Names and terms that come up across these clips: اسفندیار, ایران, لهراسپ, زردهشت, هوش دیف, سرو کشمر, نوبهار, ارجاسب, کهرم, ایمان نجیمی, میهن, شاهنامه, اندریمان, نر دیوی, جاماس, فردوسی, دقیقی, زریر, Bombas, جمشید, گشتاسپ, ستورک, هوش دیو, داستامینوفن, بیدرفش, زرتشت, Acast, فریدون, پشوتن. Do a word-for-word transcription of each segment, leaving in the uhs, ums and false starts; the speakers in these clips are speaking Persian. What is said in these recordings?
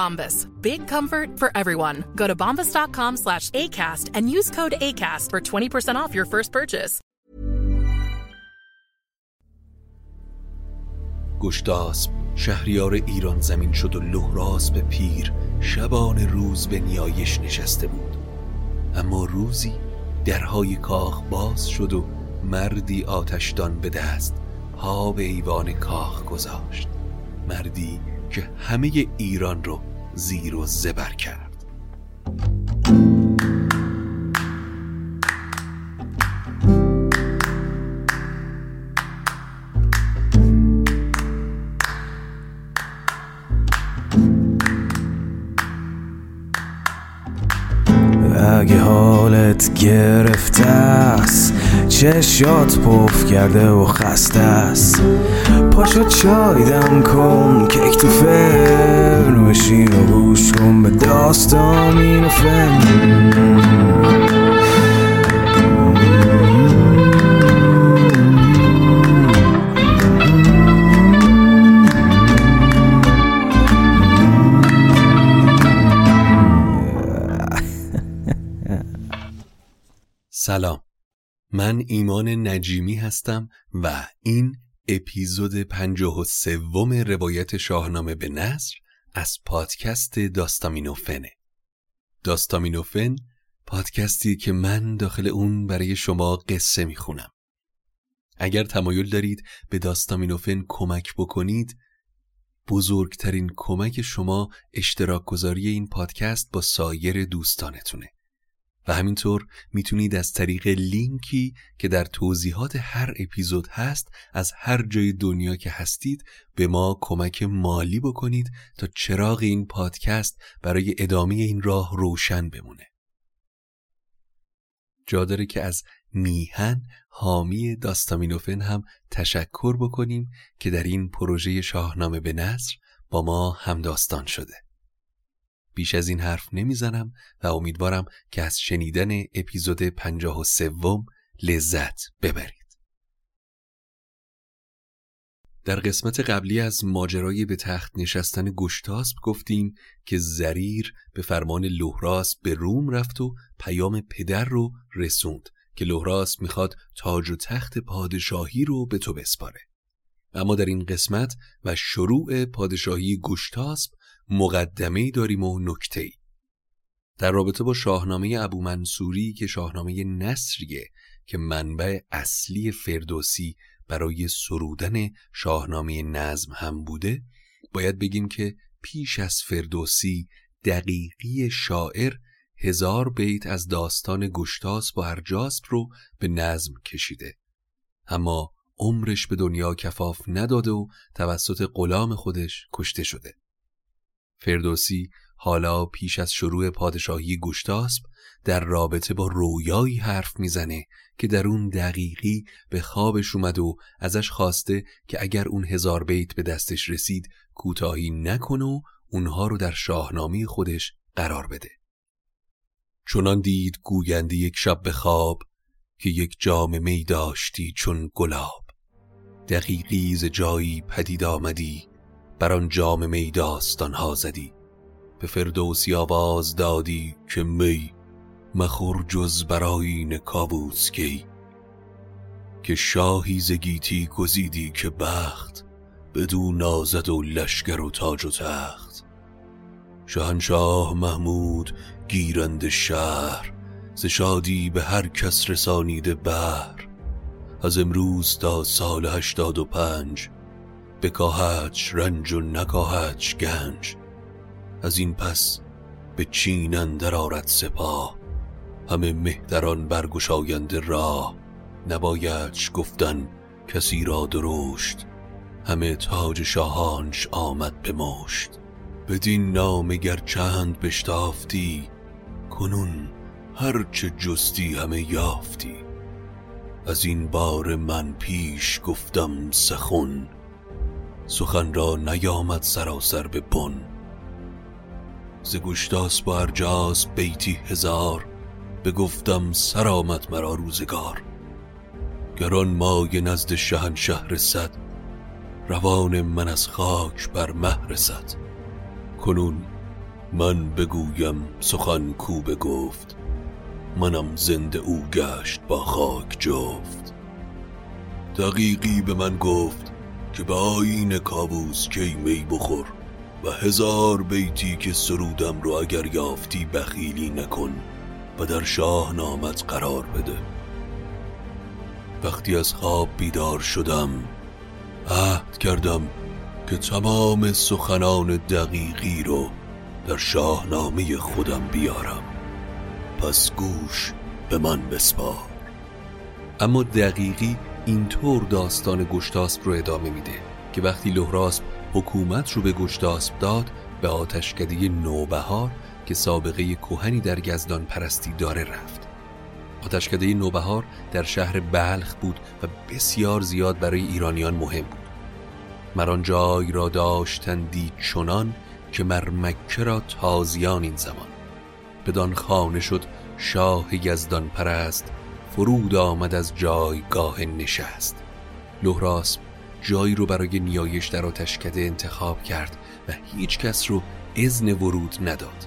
Bombas. Big comfort for everyone. Go to bombas.com slash ACAST and use code ACAST for twenty percent off your first purchase. گشتاسپ شهریار ایران زمین شد و لهراسپ پیر شبان روز به نیایش نشسته بود. اما روزی درهای کاخ باز شد و مردی آتشدان به دست پا به ایوان کاخ گذاشت. مردی که همه ایران رو زیر و زبر کرد. اگه حالت گرفته است، چشات پف کرده و خسته است، پاشو چای دم کن که اکتفر بشین و گوش کن به داستامینوفن. سلام، من ایمان نجیمی هستم و این اپیزود پنجاه و سوم روایت شاهنامه به نثر از پادکست داستامینوفنه. داستامینوفن پادکستی که من داخل اون برای شما قصه میخونم. اگر تمایل دارید به داستامینوفن کمک بکنید، بزرگترین کمک شما اشتراک گذاری این پادکست با سایر دوستانتونه. و همینطور میتونید از طریق لینکی که در توضیحات هر اپیزود هست از هر جای دنیا که هستید به ما کمک مالی بکنید تا چراغ این پادکست برای ادامه این راه روشن بمونه. جا داره که از میهن، حامی داستامینوفن، هم تشکر بکنیم که در این پروژه شاهنامه به نثر با ما همداستان شده. بیش از این حرف نمیزنم و امیدوارم که از شنیدن اپیزود پنجاه و سوم لذت ببرید. در قسمت قبلی از ماجرای به تخت نشستن گشتاسپ گفتیم که زریر به فرمان لهراسپ به روم رفت و پیام پدر رو رسوند که لهراسپ میخواد تاج و تخت پادشاهی رو به تو بسپاره. اما در این قسمت و شروع پادشاهی گشتاسپ مقدمه‌ای داریم و نکته‌ای در رابطه با شاهنامه ابو منصوری که شاهنامه نثریه که منبع اصلی فردوسی برای سرودن شاهنامه نظم هم بوده. باید بگیم که پیش از فردوسی دقیقی شاعر هزار بیت از داستان گشتاسپ و ارجاسپ رو به نظم کشیده، اما عمرش به دنیا کفاف نداده و توسط غلام خودش کشته شده. فردوسی حالا پیش از شروع پادشاهی گشتاسپ در رابطه با رویایی حرف میزنه که در اون دقیقی به خوابش اومد و ازش خواسته که اگر اون هزار بیت به دستش رسید کوتاهی نکن و اونها رو در شاهنامه خودش قرار بده. چنان دید گوینده یک شب به خواب که یک جام می داشتی چون گلاب. دقیقی ز جایی پدید آمدی، بر آن جام می داستانها زدی. به فردوسی آواز دادی که می مخور جز برای نکابوس کی. که شاهی ز گیتی گزیدی که بخت، بدو نازد و لشگر و تاج و تخت. شاهنشاه محمود گیرند شهر، ز شادی به هر کس رسانیده بر. از امروز تا سال هشتاد و پنج، بکاهدش رنج و نکاهدش گنج. از این پس به چین اندر آرد سپاه، همه مهتران برگشاینده راه. نبایدش گفتن کسی را درشت، همه تاج شاهانش آمد به مشت. بدین نام گر چند بشتافتی، کنون هرچه جستی همه یافتی. از این بار من پیش گفتم سخن، سخن را نیامد سراسر به بن. ز گشتاسپ و ارجاسپ بیتی هزار، بگفتم سر آمد مرا روزگار. گران مایه نزد شهنشه رسد، روان من از خاک بر مه رسد. کنون من بگویم سخن کو بگفت، منم زنده او گشت با خاک جفت. دقیقی به من گفت که به آیین کابوس کی می بخور، و هزار بیتی که سرودم رو اگر یافتی بخیلی نکن و در شاه نامت قرار بده. وقتی از خواب بیدار شدم، عهد کردم که تمام سخنان دقیقی رو در شاهنامه خودم بیارم، پس گوش به من بسپار. اما دقیقی اینطور داستان گشتاسپ رو ادامه میده که وقتی لهراسپ حکومت رو به گشتاسپ داد، به آتشکده نوبهار که سابقه کهنی در گزدان پرستی داره رفت. آتشکده نوبهار در شهر بلخ بود و بسیار زیاد برای ایرانیان مهم بود. مران جای را داشتندی چنان که مرمکه را تازیان این زمان. بدان خانه شد شاه یزدان پرست، فرود آمد از جایگاه نشست. لهراسپ جایی رو برای نیایش در آتشکده انتخاب کرد و هیچ کس رو اذن ورود نداد.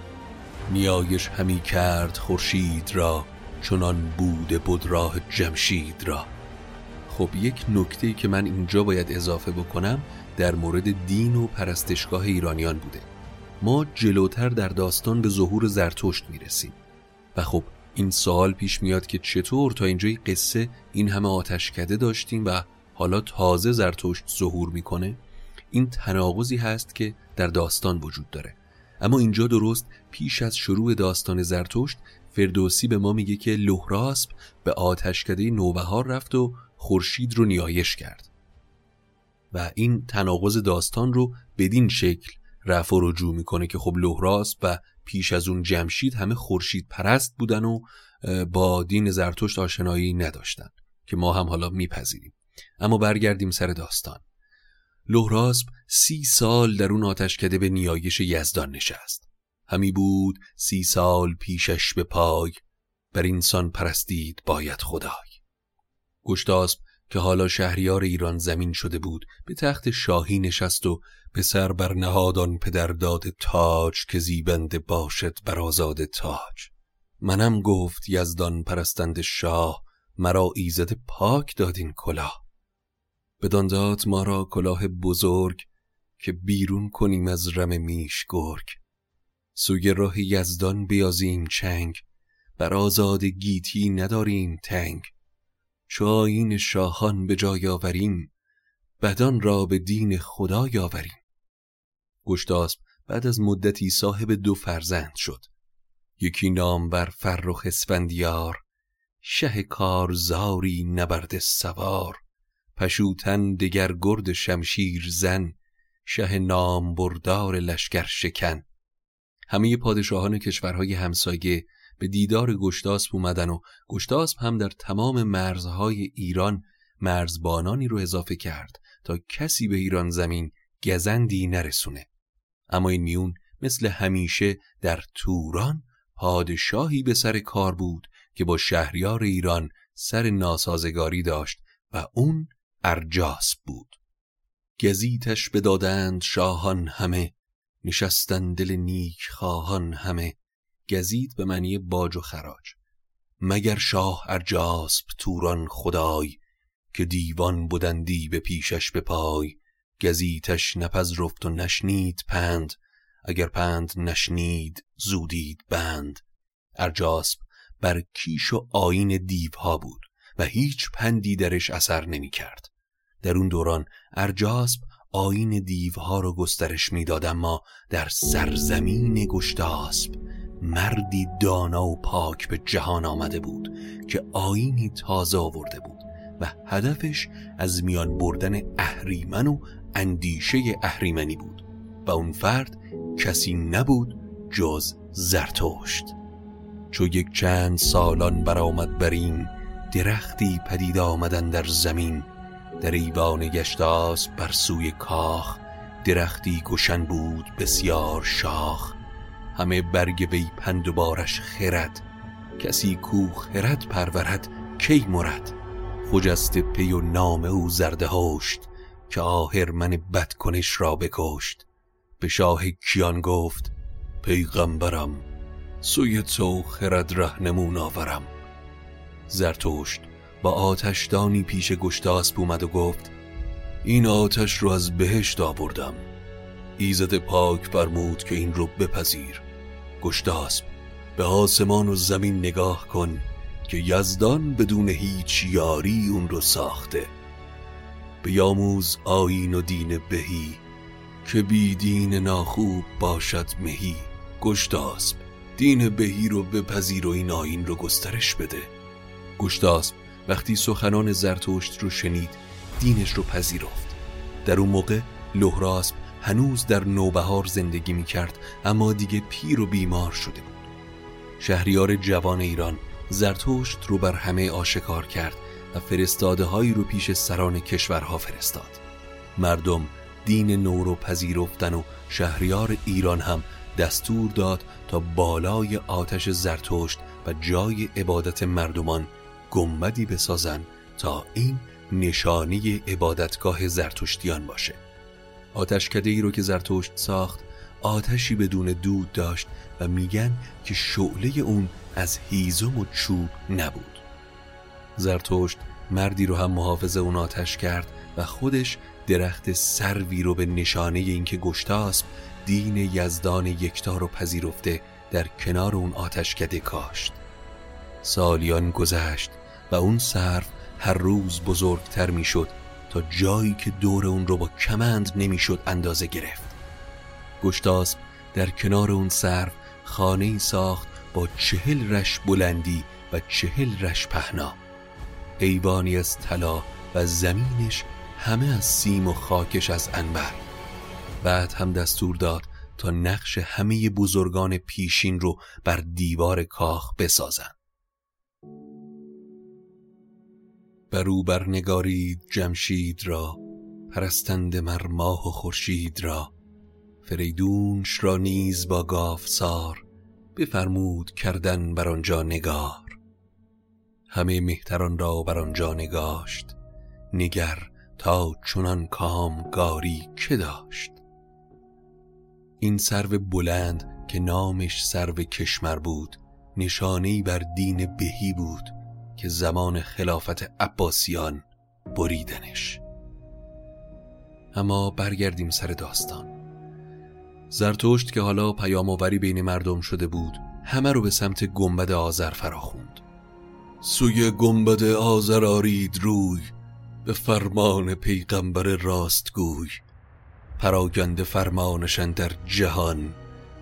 نیایش همی کرد خورشید را، چنان بود بود راه جمشید را. خب یک نکته‌ای که من اینجا باید اضافه بکنم در مورد دین و پرستشگاه ایرانیان بوده. ما جلوتر در داستان به ظهور زرتشت میرسیم و خب این سوال پیش میاد که چطور تا اینجای قصه این همه آتشکده داشتیم و حالا تازه زرتشت ظهور میکنه. این تناقضی هست که در داستان وجود داره. اما اینجا درست پیش از شروع داستان زرتشت فردوسی به ما میگه که لهراسپ به آتشکده نوبهار رفت و خورشید رو نیایش کرد و این تناقض داستان رو بدین شکل رفع و رجوع میکنه که خب لهراسپ و پیش از اون جمشید همه خورشید پرست بودن و با دین زرتشت آشنایی نداشتن که ما هم حالا میپذیریم. اما برگردیم سر داستان. لهراسپ سی سال در اون آتشکده به نیایش یزدان نشست. همی بود سی سال پیشش به پای، بر اینسان پرستید باید خدای. گشتاسپ که حالا شهریار ایران زمین شده بود، به تخت شاهی نشست و به سر بر نهادان پدر داد تاج، که زیبنده باشد بر آزاد تاج. منم گفت یزدان پرستند شاه، مرا ایزد پاک دادین کلاه. بدان داد ما را کلاه بزرگ، که بیرون کنیم از رم میش گرگ. سوی راه یزدان بیازیم چنگ، بر آزاد گیتی نداریم تنگ. چو آیین شاهان به جای آوریم، بدان را به دین خدا یاوریم. گشتاسپ بعد از مدتی صاحب دو فرزند شد. یکی نامور فرخ اسفندیار، شه کارزاری نبرد سوار. پشوتن دگر گرد شمشیر زن، شه نام بردار لشگر شکن. همه پادشاهان کشورهای همسایه به دیدار گشتاسپ اومدن و گشتاسپ هم در تمام مرزهای ایران مرزبانانی رو اضافه کرد تا کسی به ایران زمین گزندی نرسونه. اما این میون مثل همیشه در توران پادشاهی به سر کار بود که با شهریار ایران سر ناسازگاری داشت و اون ارجاسب بود. گزیتش بدادند شاهان همه، نشستند دل نیک خواهان همه. گزیت به معنی باج و خراج. مگر شاه ارجاسب توران خدای، که دیوان بودندی به پیشش به پای. گزیتش نپذرفت و نشنید پند، اگر پند نشنید زودید بند. ارجاسب بر کیش و آیین دیوها بود و هیچ پندی درش اثر نمی کرد. در اون دوران ارجاسب آیین دیوها رو گسترش می داد، اما در سرزمین گشتاسپ مردی دانا و پاک به جهان آمده بود که آیینی تازه آورده بود و هدفش از میان بردن اهریمن و اندیشه اهریمنی بود و اون فرد کسی نبود جز زرتشت. چو یک چند سالان برآمد برین، درختی پدید آمدن در زمین. در ایوان گشتاسپ بر سوی کاخ، درختی گشن بود بسیار شاخ. همه برگ وی پند و بارش خرد، کسی کو خرد پرورد کی مرد. خجست پی و نام او زردهشت، که آهرمن بدکنش را بکشت. به شاه کیان گفت پیغمبرم، سوی تو خرد رهنمون آورم. زرتشت با آتشدانی پیش گشتاسپ اومد و گفت این آتش رو از بهشت آوردم. ایزد پاک فرمود که این رو بپذیر. گشتاسپ به آسمان و زمین نگاه کن، که یزدان بدون هیچ یاری اون رو ساخته. بیاموز آیین و دین بهی، که بی دین ناخوب باشد مهی. گشتاسپ دین بهی رو بپذیر و این آیین رو گسترش بده. گشتاسپ وقتی سخنان زرتشت رو شنید دینش رو پذیرفت. در اون موقع لهراسپ هنوز در نوبهار زندگی می کرد، اما دیگه پیر و بیمار شده بود. شهریار جوان ایران زرتشت رو بر همه آشکار کرد و فرستاده هایی رو پیش سران کشورها فرستاد. مردم دین نو رو پذیرفتن و شهریار ایران هم دستور داد تا بالای آتش زرتشت و جای عبادت مردمان گنبدی بسازن تا این نشانه عبادتگاه زرتشتیان باشه. آتشکده‌ای رو که زرتشت ساخت آتشی بدون دود داشت و میگن که شعله اون از هیزم و چوب نبود. زرتشت مردی رو هم محافظ اون آتش کرد و خودش درخت سروی رو به نشانه اینکه گشتاسپ دین یزدان یکتا رو پذیرفته در کنار اون آتشکده کاشت. سالیان گذشت و اون سرو هر روز بزرگتر میشد تا جایی که دور اون رو با کمند نمیشد اندازه گرفت. گشتاسپ در کنار اون سرو خانه‌ای ساخت با چهل رش بلندی و چهل رش پهنا، ایوانی از طلا و زمینش همه از سیم و خاکش از عنبر. بعد هم دستور داد تا نقش همه بزرگان پیشین رو بر دیوار کاخ بسازن. برو برنگارید جمشید را، پرستند مر ماه و خورشید را. فریدونش را نیز با گافسار، بفرمود کردن بر آنجا نگار. همه مهتران را بر آنجا نگاشت، نگر تا چنان کامگاری که داشت. این سرو بلند که نامش سرو کشمر بود نشانه‌ای بر دین بهی بود که زمان خلافت عباسیان بریدنش. اما برگردیم سر داستان. زرتشت که حالا پیام‌آوری بین مردم شده بود همه رو به سمت گنبد آذر فراخوند. سوی گنبد آذر آرید روی، به فرمان پیغمبر راستگوی. پراگنده فرمانشان در جهان،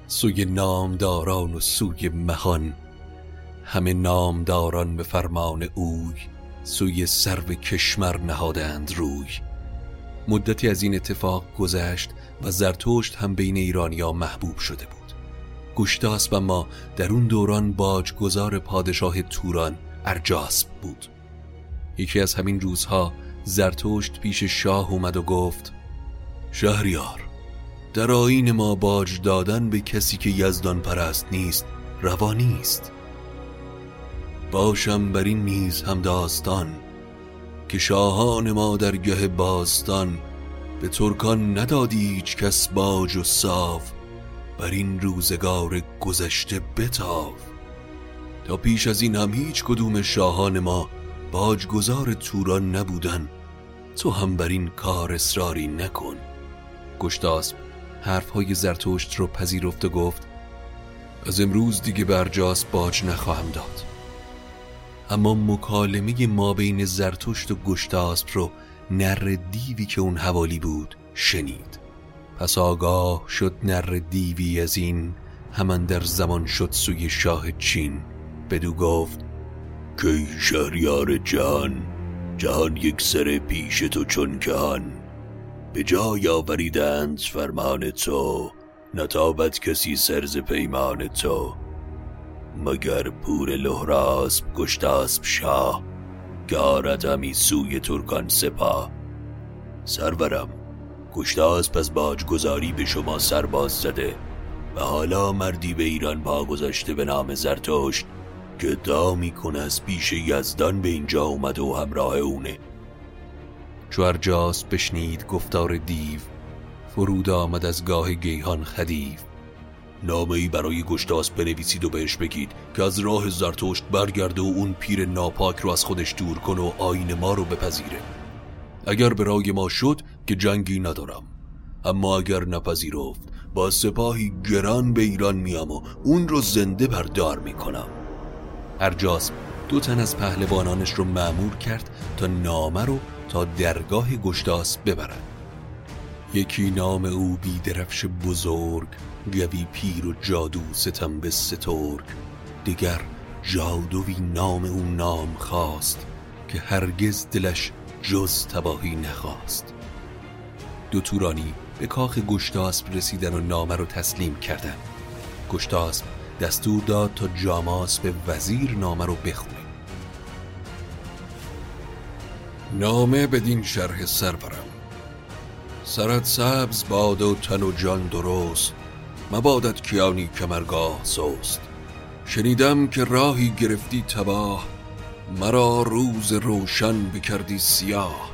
سوی نامداران و سوی مهان. همه نامداران به فرمان اوی، سوی سرو کشمر نهادند روی. مدتی از این اتفاق گذشت و زرتشت هم بین ایرانی‌ها محبوب شده بود. گشتاسپ و ما در اون دوران باجگذار پادشاه توران ارجاسب بود. یکی از همین روزها زرتشت پیش شاه اومد و گفت: شهریار، در آیین ما باج دادن به کسی که یزدان پرست نیست روا نیست. باشم بر این نیز هم داستان که شاهان ما در گه باستان به ترکان ندادی هیچ کس باج و ساو، بر این روزگار گذشته بتاو. تا پیش از این هم هیچ کدوم شاهان ما باجگزار توران نبودن، تو هم بر این کار اصراری نکن. گشتاسپ حرفهای زرتشت رو پذیرفت و گفت: از امروز دیگه بر ارجاسپ باج نخواهم داد. اما مکالمه ما بین زرتشت و گشتاسپ رو نر دیوی که اون حوالی بود شنید. پس آگاه شد نر دیوی از این، همان در زمان شد سوی شاه چین. بدو گفت: کی شهریار جان، جهان یک سر پیش تو چون کهان، به جای آوریدند فرمان تو، نتابد کسی سرز پیمان تو. مگر پور لهراسپ گشتاسپ شاه، گارت همی سوی ترکان سپاه. سرورم، گشتاسپ از باجگذاری به شما سرباز زده و حالا مردی به ایران پا گذاشته به نام زرتشت که دامی کنه از پیش یزدان به اینجا اومده و همراه اونه. چو ارجاسپ بشنید گفتار دیو، فرود آمد از گاه گیهان خدیو. نامه‌ای برای گشتاسپ بنویسید و بهش بگید که از راه زرتشت برگرده و اون پیر ناپاک رو از خودش دور کن و آیین ما رو بپذیره. اگر به رای ما شد که جنگی ندارم، اما اگر نپذیرفت با سپاهی گران به ایران میام و اون رو زنده بردار میکنم. ارجاسپ دو تن از پهلوانانش رو مأمور کرد تا نامه رو تا درگاه گشتاسپ ببرن. یکی نام او بیدرفش بزرگ، گوی پیر و جادو ستم به ستورک. دیگر جادوی نام او نام خواست، که هرگز دلش جز تباهی نخواست. دو تورانی به کاخ گشتاسپ رسیدن و نامه رو تسلیم کردن. گشتاسپ دستور داد تا جاماس به وزیر نامه رو بخونه. نامه بدین شرح سرورم: سرت سبز باد و تن و جان درست، مبادت کیانی کمرگاه سوست. شنیدم که راهی گرفتی تباه، مرا روز روشن بکردی سیاه.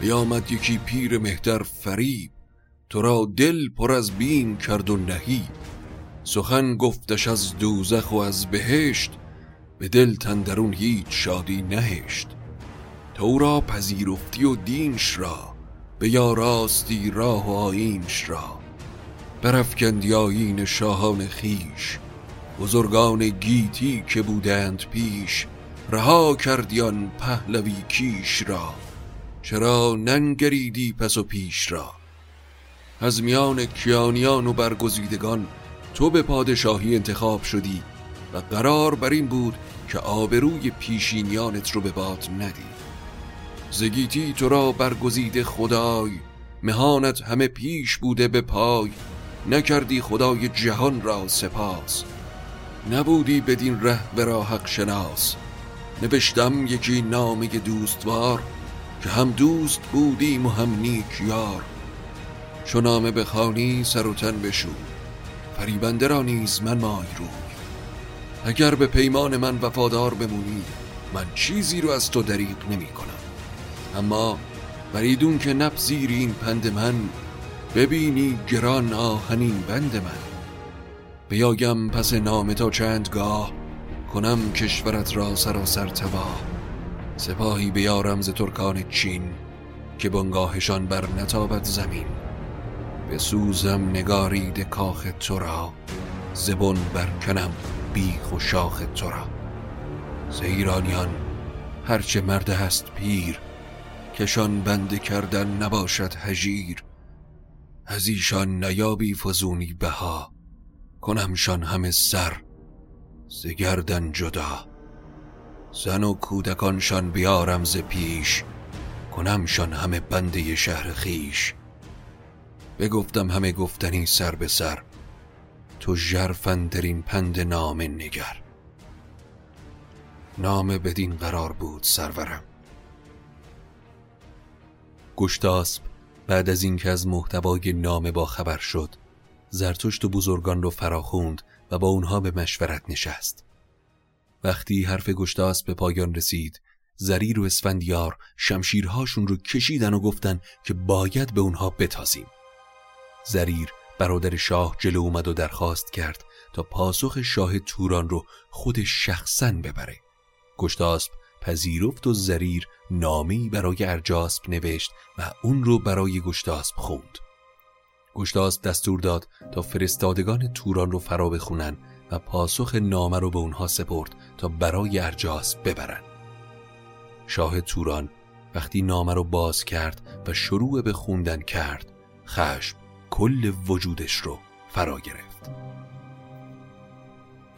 بیامد یکی پیر مهتر فریب، تو را دل پر از بیم کرد و نهیب. سخن گفتش از دوزخ و از بهشت، به دل تندرون هیچ شادی نهشت. تو را پذیرفتی و دینش را، به یا راستی راه و آیینش را. برفکندی آیین شاهان خیش، بزرگان گیتی که بودند پیش. رها کردیان پهلوی کیش را، چرا ننگریدی پس و پیش را. از میان کیانیان و برگزیدگان، تو به پادشاهی انتخاب شدی و قرار بر این بود که آبروی پیشینیانت رو به باد ندی. زگیتی تو را برگزیده خدای، مهانت همه پیش بوده به پای. نکردی خدای جهان را سپاس، نبودی بدین ره و را حق شناس. نوشتم یکی نامه دوستوار، که هم دوست بودیم و هم نیک یار. چو نامه بخوانی سر و تن بشوی، فریبنده را نیز من مای روی. اگر به پیمان من وفادار بمونی، من چیزی رو از تو دریغ نمی کنم. اما فریدون که نپذیری این پند من، ببینی گران آهنین بند من. بیایم پس نامه تا چند گاه، کنم کشورت را سراسر تباه. سپاهی بیارم ز ترکان چین، که بنگاهشان بر نتابد زمین. به سوزم نگارید کاخ تو را، زبون برکنم بیخ و شاخ تو را. ز ایرانیان هرچه مرد هست پیر، کشان بنده کردن نباشد هجیر. از ایشان نیابی فزونی بها، کنمشان همه سر ز گردن جدا. زن و کودکانشان بیارم ز پیش، کنمشان همه بنده شهر خیش. بگفتم همه گفتنی سر به سر، تو ژرفندرین پند نام نگر. نام بدین قرار بود سرورم. گشتاسپ بعد از اینکه از محتوای نامه با خبر شد، زرتشت و بزرگان رو فراخوند و با اونها به مشورت نشست. وقتی حرف گشتاسپ به پایان رسید، زریر و اسفندیار شمشیرهاشون رو کشیدن و گفتن که باید به اونها بتازیم. زریر برادر شاه جلو اومد و درخواست کرد تا پاسخ شاه توران رو خود شخصاً ببره. گشتاسپ پذیرفت و زریر نامه‌ای برای ارجاسپ نوشت و اون رو برای گشتاسپ خوند. گشتاسپ دستور داد تا فرستادگان توران رو فرا بخونن و پاسخ نامه رو به اونها سپرد تا برای ارجاسپ ببرن. شاه توران وقتی نامه رو باز کرد و شروع به خوندن کرد، خشم کل وجودش رو فرا گرفت.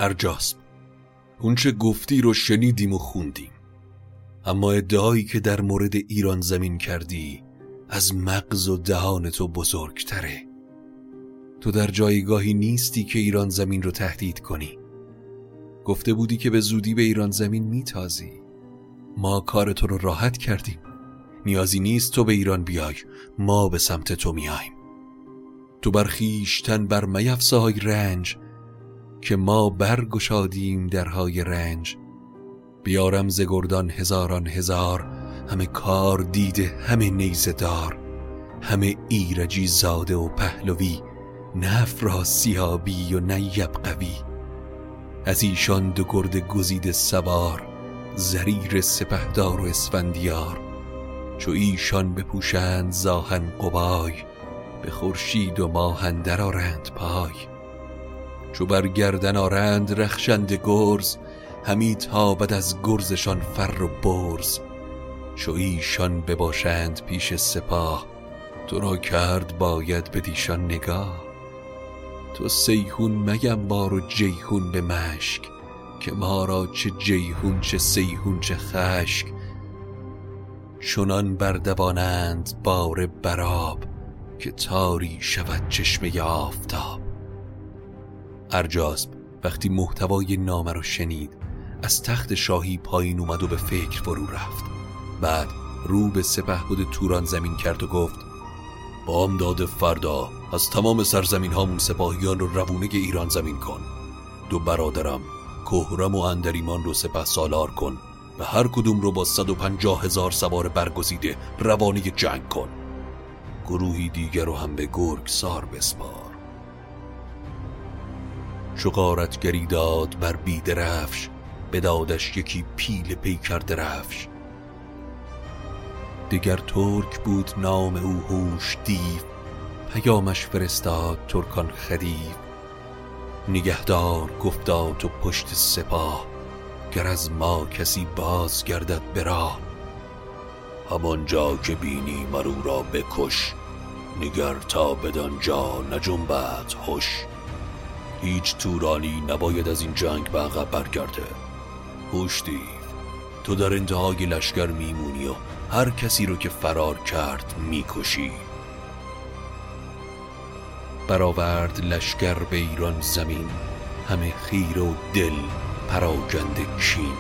ارجاسپ، اون چه گفتی رو شنیدیم و خوندیم، اما ادعایی که در مورد ایران زمین کردی از مغز و دهان تو بزرگتره. تو در جایگاهی نیستی که ایران زمین رو تهدید کنی. گفته بودی که به زودی به ایران زمین میتازی. ما کار تو رو راحت کردیم. نیازی نیست تو به ایران بیای، ما به سمت تو میایم. تو برخیشتن بر میفسای رنج، که ما برگشادیم درهای رنج. بیارم ز گردان هزاران هزار، همه کار دیده همه نیزه دار. همه ایرجی زاده و پهلوی، نه افراسیابی و نه یبغوی. از ایشان دو گرد گزیده سوار، زریر سپهدار و اسفندیار. چو ایشان بپوشند زاهن قبای، به خورشید و ماه اندر آرند پای. چو بر گردن آرند رخشنده گرز، همی تابد از گرزشان فر و برز. چو ایشان بباشند پیش سپاه، تو را کرد باید به دیشان نگاه. تو سیهون میمبار و جیهون به مشک، که ما را چه جیهون چه سیهون چه خشک. چنان بردوانند بار براب، که تاری شود چشمه آفتاب. ارجاسپ وقتی محتوای نامه رو شنید، از تخت شاهی پایین اومد و به فکر فرو رفت. بعد رو به سپهبد توران زمین کرد و گفت: با امداد فردا از تمام سرزمین هامون سپاهیان رو روونه ایران زمین کن. دو برادرم کهرم و اندریمان رو سپه سالار کن و هر کدوم رو با صد و پنجاه هزار سوار برگزیده روانه جنگ کن. گروهی دیگر رو هم به گرگ سار بسپار. چو غارتگری داد بر بیدرفش، بدادش یکی پیل پیکر درفش. دیگر ترک بود نام او هوش دیف، پیامش فرستاد ترکان خدیف. نگهدار گفتا تو پشت سپاه، گر از ما کسی باز گردد به راه. همانجا که بینی مرو را بکش، نگر تا بدانجا نجنبد هوش. هیچ تورانی نباید از این جنگ به عقب برگرده. هوش دیو، تو در انتهای لشکر میمونی و هر کسی رو که فرار کرد میکشی. برآورد لشکر به ایران زمین، همه خیر و دل پراگنده چین.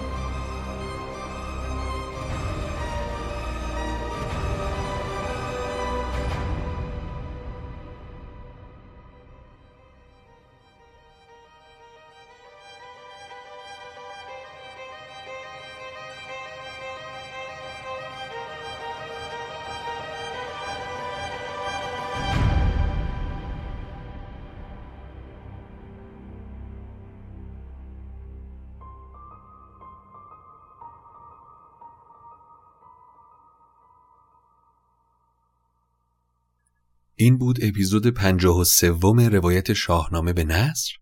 این بود اپیزود پنجاه و سوم روایت شاهنامه به نثر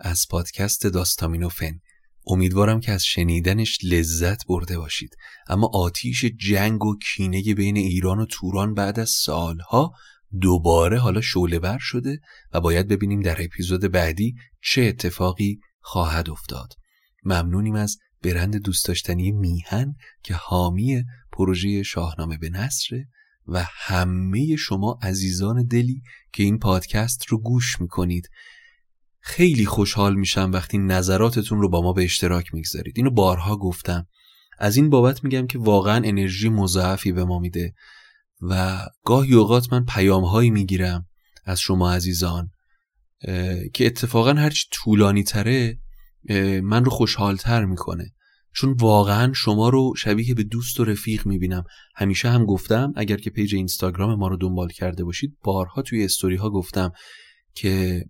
از پادکست داستامینوفن. امیدوارم که از شنیدنش لذت برده باشید. اما آتیش جنگ و کینه بین ایران و توران بعد از سالها دوباره حالا شعله‌ور شده و باید ببینیم در اپیزود بعدی چه اتفاقی خواهد افتاد. ممنونیم از برند دوست داشتنی میهن که حامی پروژه شاهنامه به نثر، و همه شما عزیزان دلی که این پادکست رو گوش میکنید. خیلی خوشحال میشم وقتی نظراتتون رو با ما به اشتراک میگذارید. اینو بارها گفتم. از این بابت میگم که واقعا انرژی مضاعفی به ما میده و گاهی اوقات من پیام‌هایی میگیرم از شما عزیزان که اتفاقا هرچی طولانی تره من رو خوشحالتر میکنه، چون واقعا شما رو شبیه به دوست و رفیق میبینم. همیشه هم گفتم، اگر که پیج اینستاگرام ما رو دنبال کرده باشید، بارها توی استوری ها گفتم که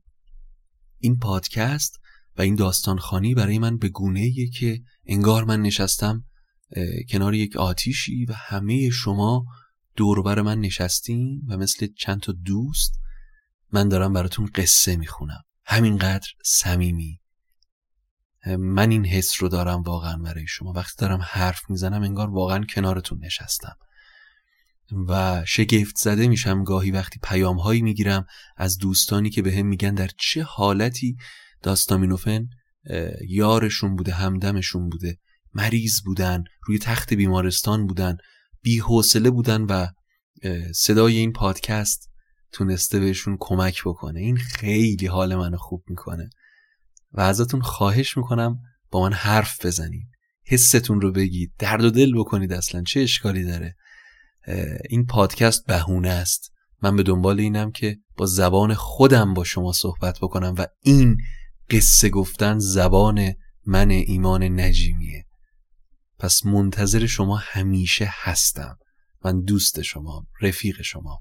این پادکست و این داستانخوانی برای من به گونه‌ایه که انگار من نشستم کنار یک آتیشی و همه شما دور و بر من نشستین و مثل چند تا دوست من دارم براتون قصه میخونم، همینقدر صمیمی. من این حس رو دارم واقعا برای شما، وقتی دارم حرف میزنم انگار واقعا کنارتون نشستم و شگفت زده میشم گاهی وقتی پیام هایی میگیرم از دوستانی که به هم میگن در چه حالتی داستامینوفن یارشون بوده، همدمشون بوده، مریض بودن، روی تخت بیمارستان بودن، بی‌حوصله بودن و صدای این پادکست تونسته بهشون کمک بکنه. این خیلی حال منو خوب میکنه و ازتون خواهش میکنم با من حرف بزنید، حستون رو بگید، درد و دل بکنید، اصلا چه اشکالی داره. این پادکست بهونه است. من به دنبال اینم که با زبان خودم با شما صحبت بکنم و این قصه گفتن زبان من، ایمان نجیمیه. پس منتظر شما همیشه هستم. من دوست شما، رفیق شما.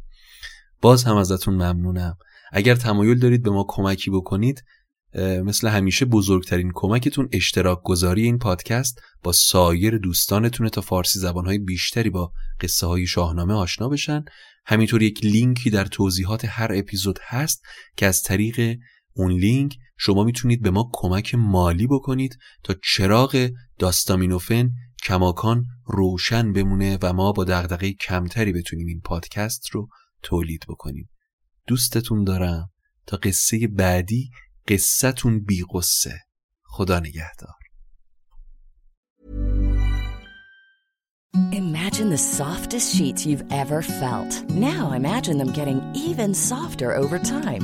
باز هم ازتون ممنونم. اگر تمایل دارید به ما کمکی بکنید، مثل همیشه بزرگترین کمکتون اشتراک گذاری این پادکست با سایر دوستانتونه تا فارسی زبانهای بیشتری با قصه های شاهنامه آشنا بشن. همینطور یک لینکی در توضیحات هر اپیزود هست که از طریق اون لینک شما میتونید به ما کمک مالی بکنید تا چراغ داستامینوفن کماکان روشن بمونه و ما با دغدغه کمتری بتونیم این پادکست رو تولید بکنیم. دوستتون دارم. تا قصه بعدی، قصه تون بی قصه. خدا نگهدار. Imagine the softest sheets you've ever felt. Now imagine them getting even softer over time.